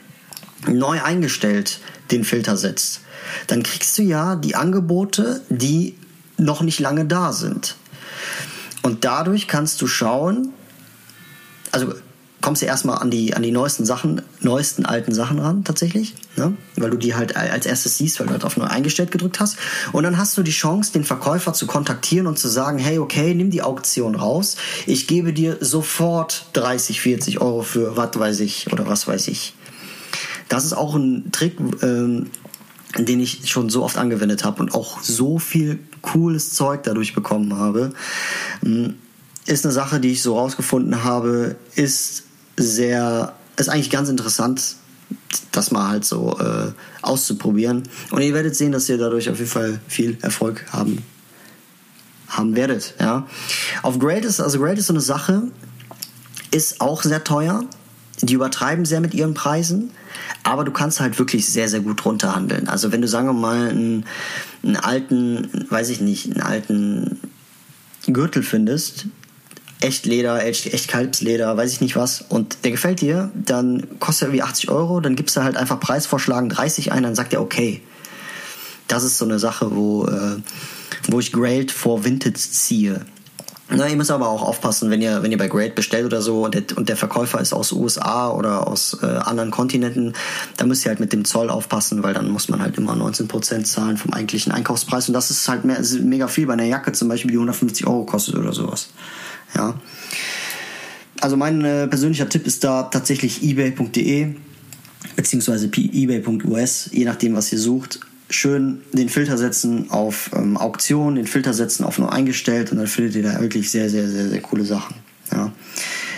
neu eingestellt den Filter setzt, dann kriegst du ja die Angebote, die noch nicht lange da sind. Und dadurch kannst du schauen, also kommst du erstmal an die, an die neuesten Sachen, neuesten alten Sachen ran tatsächlich, ne? Weil du die halt als erstes siehst, weil du halt auf neu eingestellt gedrückt hast. Und dann hast du die Chance, den Verkäufer zu kontaktieren und zu sagen, hey, okay, nimm die Auktion raus, ich gebe dir sofort dreißig, vierzig Euro für was weiß ich oder was weiß ich. Das ist auch ein Trick, ähm, den ich schon so oft angewendet habe und auch so viel cooles Zeug dadurch bekommen habe. Ist eine Sache, die ich so rausgefunden habe, ist sehr, ist eigentlich ganz interessant, das mal halt so äh, auszuprobieren. Und ihr werdet sehen, dass ihr dadurch auf jeden Fall viel Erfolg haben, haben werdet. Ja. Auf Grailed ist, also Grailed ist so eine Sache, ist auch sehr teuer. Die übertreiben sehr mit ihren Preisen, aber du kannst halt wirklich sehr, sehr gut runterhandeln. Also wenn du, sagen wir mal, einen, einen alten, weiß ich nicht, einen alten Gürtel findest, echt Leder, echt, echt Kalbsleder, weiß ich nicht was, und der gefällt dir, dann kostet er wie achtzig Euro, dann gibst du halt einfach Preisvorschlagen dreißig ein, dann sagt er okay. Das ist so eine Sache, wo, äh, wo ich Grailed vor Vinted ziehe. Na, ihr müsst aber auch aufpassen, wenn ihr, wenn ihr bei Grailed bestellt oder so und der, und der Verkäufer ist aus U S A oder aus äh, anderen Kontinenten, da müsst ihr halt mit dem Zoll aufpassen, weil dann muss man halt immer neunzehn Prozent zahlen vom eigentlichen Einkaufspreis. Und das ist halt mehr, ist mega viel bei einer Jacke zum Beispiel, die hundertfünfzig Euro kostet oder sowas. Ja. Also mein äh, persönlicher Tipp ist da tatsächlich eBay Punkt D E beziehungsweise eBay Punkt U S, je nachdem, was ihr sucht. Schön den Filter setzen auf ähm, Auktion, den Filter setzen auf nur eingestellt und dann findet ihr da wirklich sehr, sehr, sehr, sehr coole Sachen. Ja.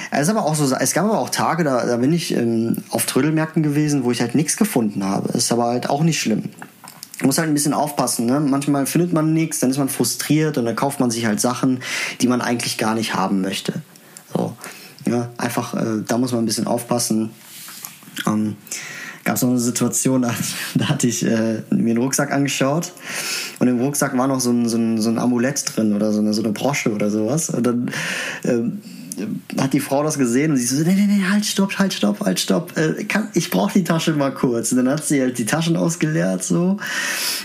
Es ist aber auch so, es gab aber auch Tage, da, da bin ich ähm, auf Trödelmärkten gewesen, wo ich halt nichts gefunden habe. Ist aber halt auch nicht schlimm. Man muss halt ein bisschen aufpassen. Ne? Manchmal findet man nichts, dann ist man frustriert und dann kauft man sich halt Sachen, die man eigentlich gar nicht haben möchte. So, ja, einfach, äh, da muss man ein bisschen aufpassen. Ähm, gab es noch eine Situation, da, da hatte ich äh, mir einen Rucksack angeschaut und im Rucksack war noch so ein, so ein, so ein Amulett drin oder so eine, so eine Brosche oder sowas und dann ähm, hat die Frau das gesehen und sie so, nee, nee, nee, halt, stopp, halt, stopp, halt, stopp, äh, kann, ich brauche die Tasche mal kurz. Und dann hat sie halt die Taschen ausgeleert, so,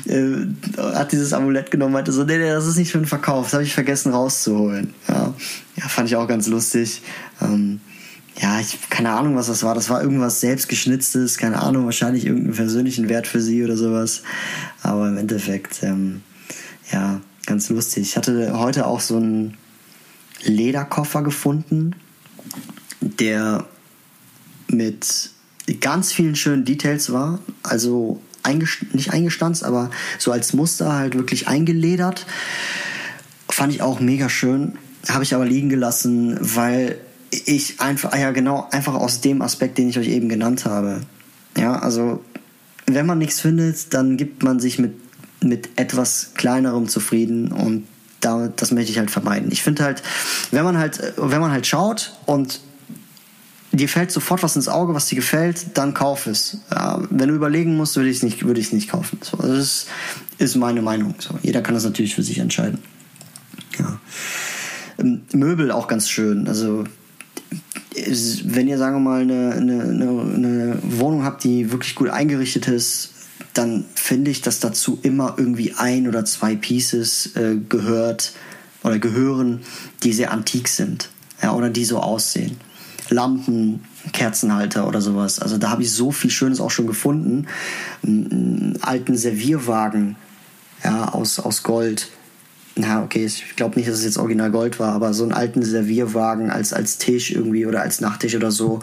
äh, hat dieses Amulett genommen, meinte so, nee, nee, das ist nicht für den Verkauf, das habe ich vergessen rauszuholen. Ja, ja, fand ich auch ganz lustig. Ähm, ja, ich keine Ahnung, was das war. Das war irgendwas selbstgeschnitztes, keine Ahnung, wahrscheinlich irgendeinen persönlichen Wert für sie oder sowas. Aber im Endeffekt, ähm, ja, ganz lustig. Ich hatte heute auch so einen Lederkoffer gefunden, der mit ganz vielen schönen Details war, also eingest- nicht eingestanzt, aber so als Muster halt wirklich eingeledert, fand ich auch mega schön habe ich aber liegen gelassen, weil ich einfach, ja genau, einfach aus dem Aspekt, den ich euch eben genannt habe. Ja, also wenn man nichts findet, dann gibt man sich mit, mit etwas Kleinerem zufrieden und da, das möchte ich halt vermeiden. Ich finde halt, wenn man halt, wenn man halt schaut und dir fällt sofort was ins Auge, was dir gefällt, dann kauf es. Ja, wenn du überlegen musst, würde ich es nicht, würde ich es nicht kaufen. So, das ist, ist meine Meinung. So, jeder kann das natürlich für sich entscheiden. Ja. Möbel auch ganz schön. Also wenn ihr, sagen wir mal, eine, eine, eine Wohnung habt, die wirklich gut eingerichtet ist, dann finde ich, dass dazu immer irgendwie ein oder zwei Pieces äh, gehört oder gehören, die sehr antik sind, ja, oder die so aussehen. Lampen, Kerzenhalter oder sowas. Also da habe ich so viel Schönes auch schon gefunden. Einen alten Servierwagen, ja, aus, aus Gold. Na, okay, ich glaube nicht, dass es jetzt original Gold war, aber so einen alten Servierwagen als, als Tisch irgendwie oder als Nachttisch oder so.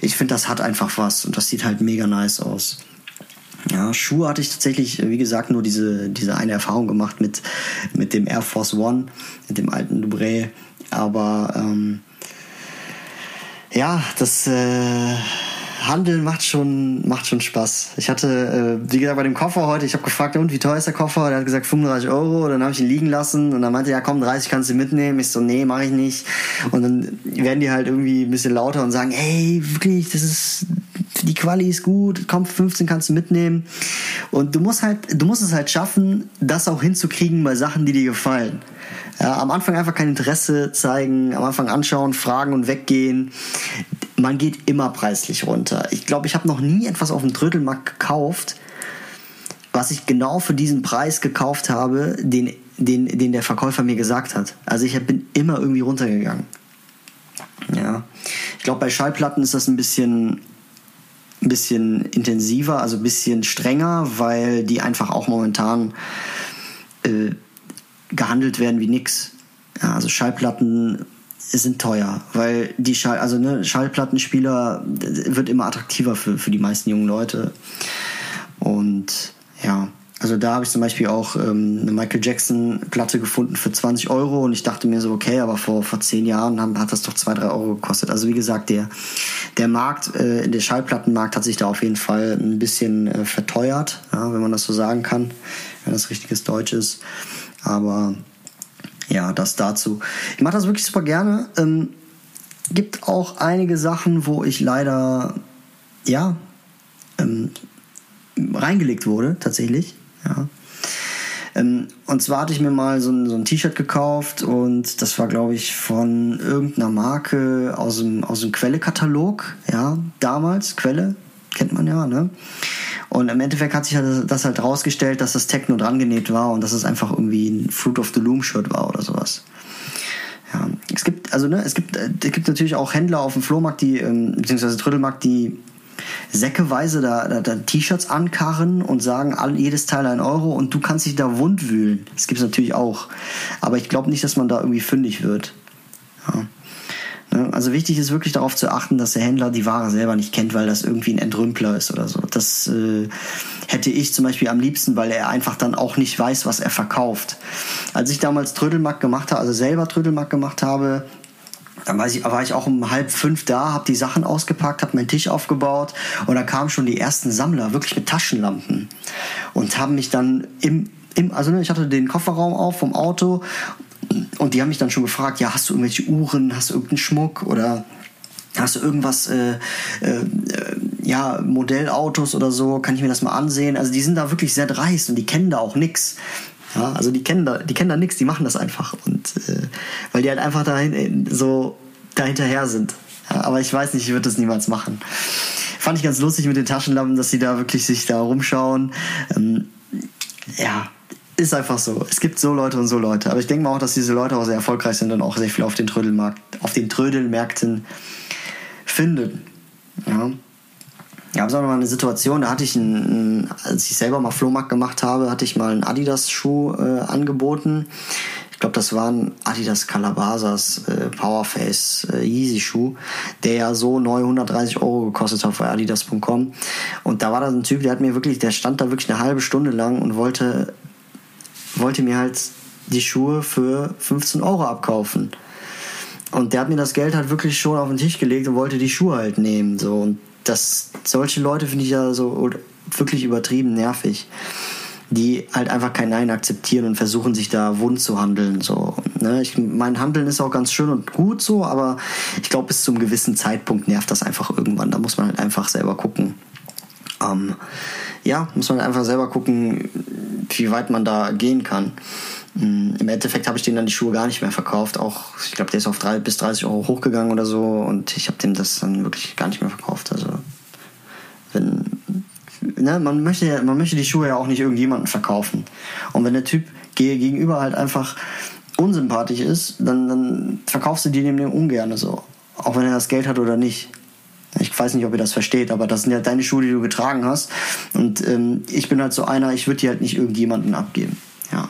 Ich finde, das hat einfach was und das sieht halt mega nice aus. Ja, Schuhe hatte ich tatsächlich, wie gesagt, nur diese, diese eine Erfahrung gemacht mit, mit dem Air Force One, mit dem alten Dubré. Aber ähm, ja, das äh, Handeln macht schon, macht schon Spaß. Ich hatte, äh, wie gesagt, bei dem Koffer heute, ich habe gefragt, und wie teuer ist der Koffer? Der hat gesagt, fünfunddreißig Euro. Dann habe ich ihn liegen lassen und dann meinte er, ja komm, dreißig kannst du mitnehmen. Ich so, nee, mache ich nicht. Und dann werden die halt irgendwie ein bisschen lauter und sagen, ey, wirklich, das ist... Die Quali ist gut, komm, fünfzehn kannst du mitnehmen. Und du musst halt, du musst es halt schaffen, das auch hinzukriegen bei Sachen, die dir gefallen. Ja, am Anfang einfach kein Interesse zeigen, am Anfang anschauen, fragen und weggehen. Man geht immer preislich runter. Ich glaube, ich habe noch nie etwas auf dem Trödelmarkt gekauft, was ich genau für diesen Preis gekauft habe, den, den, den der Verkäufer mir gesagt hat. Also ich bin immer irgendwie runtergegangen. Ja. Ich glaube, bei Schallplatten ist das ein bisschen... ein bisschen intensiver, also ein bisschen strenger, weil die einfach auch momentan äh, gehandelt werden wie nix. Ja, also Schallplatten sind teuer, weil die Schall, also ne, Schallplattenspieler wird immer attraktiver für, für die meisten jungen Leute. Und ja, also da habe ich zum Beispiel auch ähm, eine Michael Jackson-Platte gefunden für zwanzig Euro und ich dachte mir so, okay, aber vor, vor zehn Jahren haben, hat das doch zwei, drei Euro gekostet. Also wie gesagt, der, der Markt, äh, der Schallplattenmarkt hat sich da auf jeden Fall ein bisschen äh, verteuert, ja, wenn man das so sagen kann, wenn das richtiges Deutsch ist. Aber ja, das dazu. Ich mache das wirklich super gerne. Ähm, gibt auch einige Sachen, wo ich leider, ja, ähm, reingelegt wurde, tatsächlich. Ja. Und zwar hatte ich mir mal so ein, so ein T-Shirt gekauft und das war, glaube ich, von irgendeiner Marke aus dem, aus dem Quelle-Katalog. Ja, damals, Quelle, kennt man ja, ne? Und im Endeffekt hat sich das halt rausgestellt, dass das Techno dran genäht war und dass es einfach irgendwie ein Fruit of the Loom-Shirt war oder sowas. Ja, es gibt, also, ne, es gibt, es gibt natürlich auch Händler auf dem Flohmarkt, die, beziehungsweise Trödelmarkt, die säckeweise da, da, da T-Shirts ankarren und sagen, all, jedes Teil ein Euro und du kannst dich da wund wühlen. Das gibt es natürlich auch. Aber ich glaube nicht, dass man da irgendwie fündig wird. Ja. Ne? Also wichtig ist wirklich darauf zu achten, dass der Händler die Ware selber nicht kennt, weil das irgendwie ein Entrümpler ist oder so. Das äh, hätte ich zum Beispiel am liebsten, weil er einfach dann auch nicht weiß, was er verkauft. Als ich damals Trödelmarkt gemacht habe, also selber Trödelmarkt gemacht habe, dann war ich, war ich auch um halb fünf da, habe die Sachen ausgepackt, habe meinen Tisch aufgebaut und da kamen schon die ersten Sammler, wirklich mit Taschenlampen und haben mich dann im, im also ich hatte den Kofferraum auf vom Auto und die haben mich dann schon gefragt, ja, hast du irgendwelche Uhren, hast du irgendeinen Schmuck oder hast du irgendwas, äh, äh, ja, Modellautos oder so, kann ich mir das mal ansehen? Also die sind da wirklich sehr dreist und die kennen da auch nichts. Ja, also die kennen da, die kennen da nichts, die machen das einfach und äh, weil die halt einfach dahin, so dahinterher sind. Ja, aber ich weiß nicht, ich würde das niemals machen. Fand ich ganz lustig mit den Taschenlampen, dass sie da wirklich sich da rumschauen. Ähm, ja, ist einfach so. Es gibt so Leute und so Leute. Aber ich denke mal auch, dass diese Leute auch sehr erfolgreich sind und auch sehr viel auf den Trödelmarkt, auf den Trödelmärkten finden. Ja. Ja, es war mal eine Situation, da hatte ich, einen, als ich selber mal Flohmarkt gemacht habe, hatte ich mal einen Adidas-Schuh äh, angeboten. Ich glaube, das war ein Adidas Calabasas äh, Powerface äh, Yeezy-Schuh, der ja so neu hundertdreißig Euro gekostet hat bei adidas punkt com. Und da war da so ein Typ, der hat mir wirklich, der stand da wirklich eine halbe Stunde lang und wollte, wollte mir halt die Schuhe für fünfzehn Euro abkaufen. Und der hat mir das Geld halt wirklich schon auf den Tisch gelegt und wollte die Schuhe halt nehmen. So. Und das, solche Leute finde ich ja so wirklich übertrieben nervig, die halt einfach kein Nein akzeptieren und versuchen, sich da wund zu handeln. So, ne? Ich, mein Handeln ist auch ganz schön und gut so, aber ich glaube, bis zu einem gewissen Zeitpunkt nervt das einfach irgendwann. Da muss man halt einfach selber gucken. Ähm, ja, muss man halt einfach selber gucken, wie weit man da gehen kann. Im Endeffekt habe ich denen dann die Schuhe gar nicht mehr verkauft. Auch, ich glaube, der ist auf drei, bis dreißig Euro hochgegangen oder so. Und ich habe dem das dann wirklich gar nicht mehr verkauft. Also, wenn, ne, man möchte, man möchte die Schuhe ja auch nicht irgendjemandem verkaufen. Und wenn der Typ gegenüber halt einfach unsympathisch ist, dann, dann verkaufst du die dem ungern so. Auch wenn er das Geld hat oder nicht. Ich weiß nicht, ob ihr das versteht, aber das sind ja deine Schuhe, die du getragen hast. Und ähm, ich bin halt so einer, ich würde die halt nicht irgendjemandem abgeben. Ja.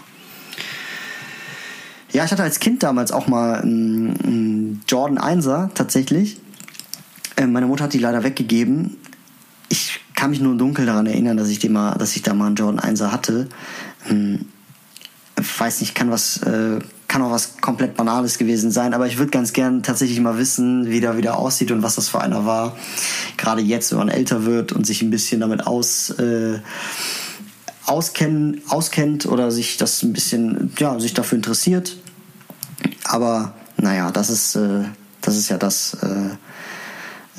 Ja, ich hatte als Kind damals auch mal einen, einen Jordan eins tatsächlich. Ähm, meine Mutter hat die leider weggegeben. Ich kann mich nur dunkel daran erinnern, dass ich, die mal, dass ich da mal einen Jordan eins hatte. Ähm, weiß nicht, kann, was, äh, kann auch was komplett Banales gewesen sein, aber ich würde ganz gern tatsächlich mal wissen, wie der wieder aussieht und was das für einer war. Gerade jetzt, wenn man älter wird und sich ein bisschen damit aus... Äh, Auskennen, auskennt oder sich das ein bisschen, ja, sich dafür interessiert. Aber naja, das ist, äh, das ist ja das, äh,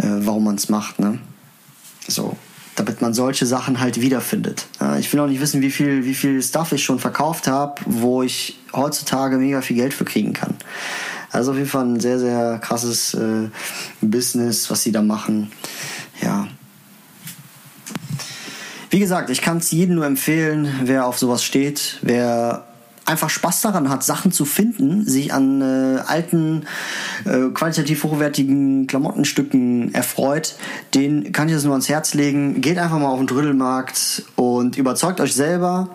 äh, warum man es macht, ne? So, damit man solche Sachen halt wiederfindet. Ja, ich will auch nicht wissen, wie viel, wie viel Stuff ich schon verkauft habe, wo ich heutzutage mega viel Geld für kriegen kann. Also auf jeden Fall ein sehr, sehr krasses äh, Business, was sie da machen. Ja. Wie gesagt, ich kann es jedem nur empfehlen, wer auf sowas steht, wer einfach Spaß daran hat, Sachen zu finden, sich an äh, alten, äh, qualitativ hochwertigen Klamottenstücken erfreut, den kann ich das nur ans Herz legen. Geht einfach mal auf den Trödelmarkt und überzeugt euch selber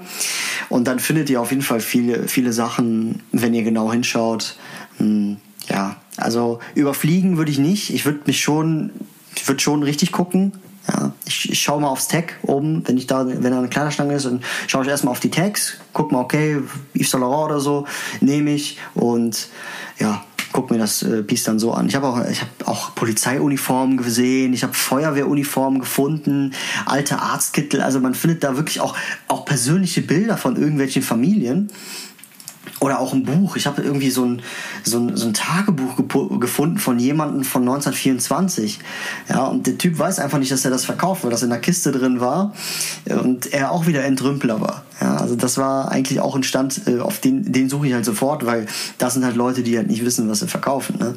und dann findet ihr auf jeden Fall viele, viele Sachen, wenn ihr genau hinschaut. Hm, ja, also überfliegen würde ich nicht. Ich würde mich schon, ich würde schon richtig gucken. Ja, ich, ich schaue mal aufs Tag oben, wenn ich da, wenn da eine Kleiderstange ist, und schaue ich erstmal auf die Tags, guck mal, okay, Yves Saint Laurent oder so, nehme ich und ja, guck mir das äh, Piece dann so an. Ich habe auch, ich hab auch Polizeiuniformen gesehen, ich habe Feuerwehruniformen gefunden, alte Arztkittel, also man findet da wirklich auch, auch persönliche Bilder von irgendwelchen Familien. Oder auch ein Buch. Ich habe irgendwie so ein, so ein, so ein Tagebuch gepu- gefunden von jemandem von neunzehnhundertvierundzwanzig. Ja, und der Typ weiß einfach nicht, dass er das verkauft, weil das in der Kiste drin war und er auch wieder Entrümpler war. Ja, also das war eigentlich auch ein Stand, auf den, den suche ich halt sofort, weil das sind halt Leute, die halt nicht wissen, was sie verkaufen. Ne?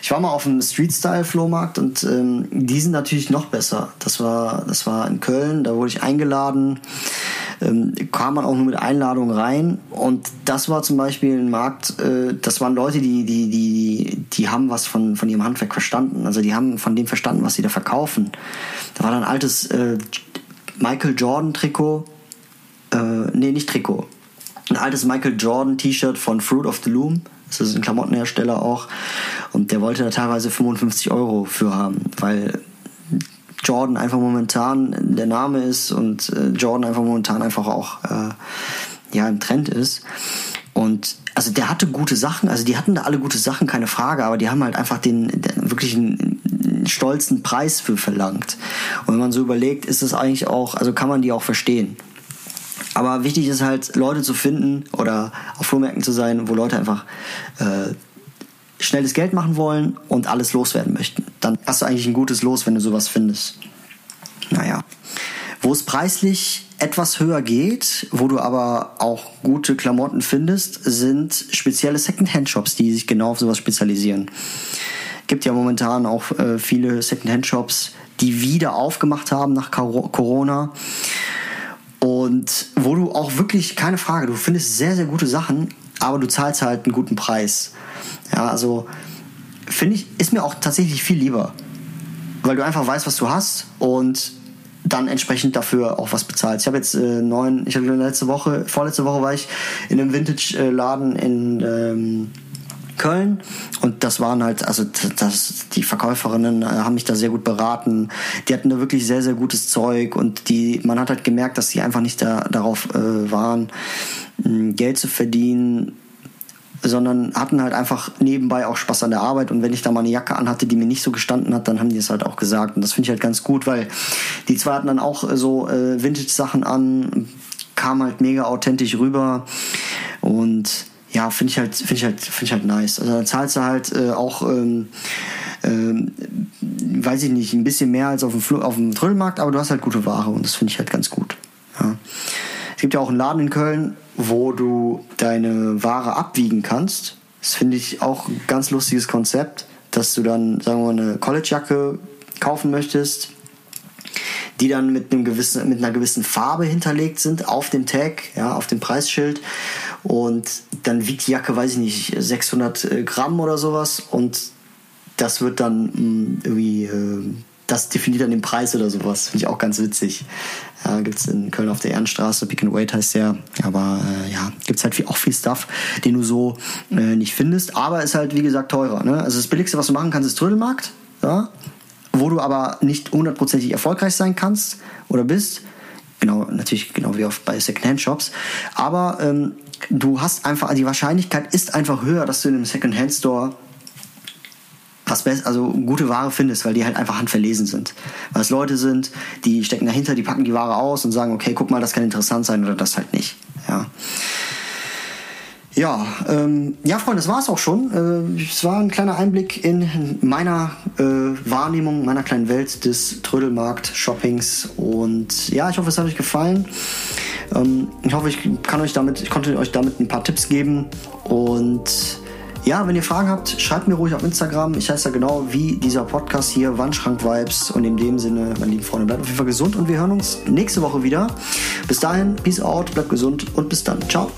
Ich war mal auf dem Street-Style-Flohmarkt und ähm, die sind natürlich noch besser. Das war, das war in Köln, da wurde ich eingeladen. Ähm, kam man auch nur mit Einladung rein und das war zum Beispiel ein Markt, äh, das waren Leute, die, die, die, die haben was von, von ihrem Handwerk verstanden, also die haben von dem verstanden, was sie da verkaufen. Da war dann ein altes äh, Michael Jordan Trikot, äh, nee, nicht Trikot, ein altes Michael Jordan T-Shirt von Fruit of the Loom, das ist ein Klamottenhersteller auch, und der wollte da teilweise fünfundfünfzig Euro für haben, weil Jordan einfach momentan der Name ist und Jordan einfach momentan einfach auch äh, ja, im Trend ist. Und also der hatte gute Sachen, also die hatten da alle gute Sachen, keine Frage, aber die haben halt einfach den, den wirklichen stolzen Preis für verlangt. Und wenn man so überlegt, ist das eigentlich auch, also kann man die auch verstehen. Aber wichtig ist halt, Leute zu finden oder auf Flohmärkten zu sein, wo Leute einfach äh, schnelles Geld machen wollen und alles loswerden möchten. Dann hast du eigentlich ein gutes Los, wenn du sowas findest. Naja. Wo es preislich etwas höher geht, wo du aber auch gute Klamotten findest, sind spezielle Secondhand-Shops, die sich genau auf sowas spezialisieren. Gibt ja momentan auch äh, viele Secondhand-Shops, die wieder aufgemacht haben nach Corona. Und wo du auch wirklich, keine Frage, du findest sehr, sehr gute Sachen, aber du zahlst halt einen guten Preis. Ja, also finde ich, ist mir auch tatsächlich viel lieber, weil du einfach weißt, was du hast und dann entsprechend dafür auch was bezahlst. Ich habe jetzt äh, neun, ich habe letzte Woche, vorletzte Woche war ich in einem Vintage-Laden in ähm, Köln und das waren halt, also das, die Verkäuferinnen äh, haben mich da sehr gut beraten. Die hatten da wirklich sehr, sehr gutes Zeug und die, man hat halt gemerkt, dass die einfach nicht da, darauf äh, waren, Geld zu verdienen sondern hatten halt einfach nebenbei auch Spaß an der Arbeit. Und wenn ich da mal eine Jacke anhatte, die mir nicht so gestanden hat, dann haben die es halt auch gesagt. Und das finde ich halt ganz gut, weil die zwei hatten dann auch so äh, Vintage-Sachen an, kam halt mega authentisch rüber. Und ja, finde ich halt, finde ich halt, finde ich halt nice. Also da zahlst du halt äh, auch, ähm, ähm, weiß ich nicht, ein bisschen mehr als auf dem, Fl- auf dem Trödelmarkt, aber du hast halt gute Ware und das finde ich halt ganz gut. Ja. Es gibt ja auch einen Laden in Köln, wo du deine Ware abwiegen kannst. Das finde ich auch ein ganz lustiges Konzept, dass du dann, sagen wir mal, eine College-Jacke kaufen möchtest, die dann mit einem gewissen, mit einer gewissen Farbe hinterlegt sind auf dem Tag, ja, auf dem Preisschild. Und dann wiegt die Jacke, weiß ich nicht, sechshundert Gramm oder sowas. Und das wird dann irgendwie, das definiert dann den Preis oder sowas. Finde ich auch ganz witzig. Ja, gibt es in Köln auf der Ehrenstraße, Peak and Wait heißt der. Aber äh, ja, gibt es halt viel, auch viel Stuff, den du so äh, nicht findest. Aber ist halt, wie gesagt, teurer. Ne? Also das Billigste, was du machen kannst, ist Trödelmarkt. Ja? Wo du aber nicht hundertprozentig erfolgreich sein kannst oder bist. Genau, natürlich genau wie oft bei Secondhand-Shops. Aber ähm, du hast einfach, die Wahrscheinlichkeit ist einfach höher, dass du in einem Secondhand-Store was best, also gute Ware findest, weil die halt einfach handverlesen sind. Weil es Leute sind, die stecken dahinter, die packen die Ware aus und sagen, okay, guck mal, das kann interessant sein oder das halt nicht. Ja. Ja, ähm, ja, Freunde, das war es auch schon. Äh, es war ein kleiner Einblick in meiner äh, Wahrnehmung, meiner kleinen Welt des Trödelmarkt-Shoppings. Und ja, ich hoffe, es hat euch gefallen. Ähm, ich hoffe, ich kann euch damit, ich konnte euch damit ein paar Tipps geben. Und ja, wenn ihr Fragen habt, schreibt mir ruhig auf Instagram. Ich heiße da genau wie dieser Podcast hier, Wandschrank-Vibes. Und in dem Sinne, meine lieben Freunde, bleibt auf jeden Fall gesund und wir hören uns nächste Woche wieder. Bis dahin, peace out, bleibt gesund und bis dann. Ciao.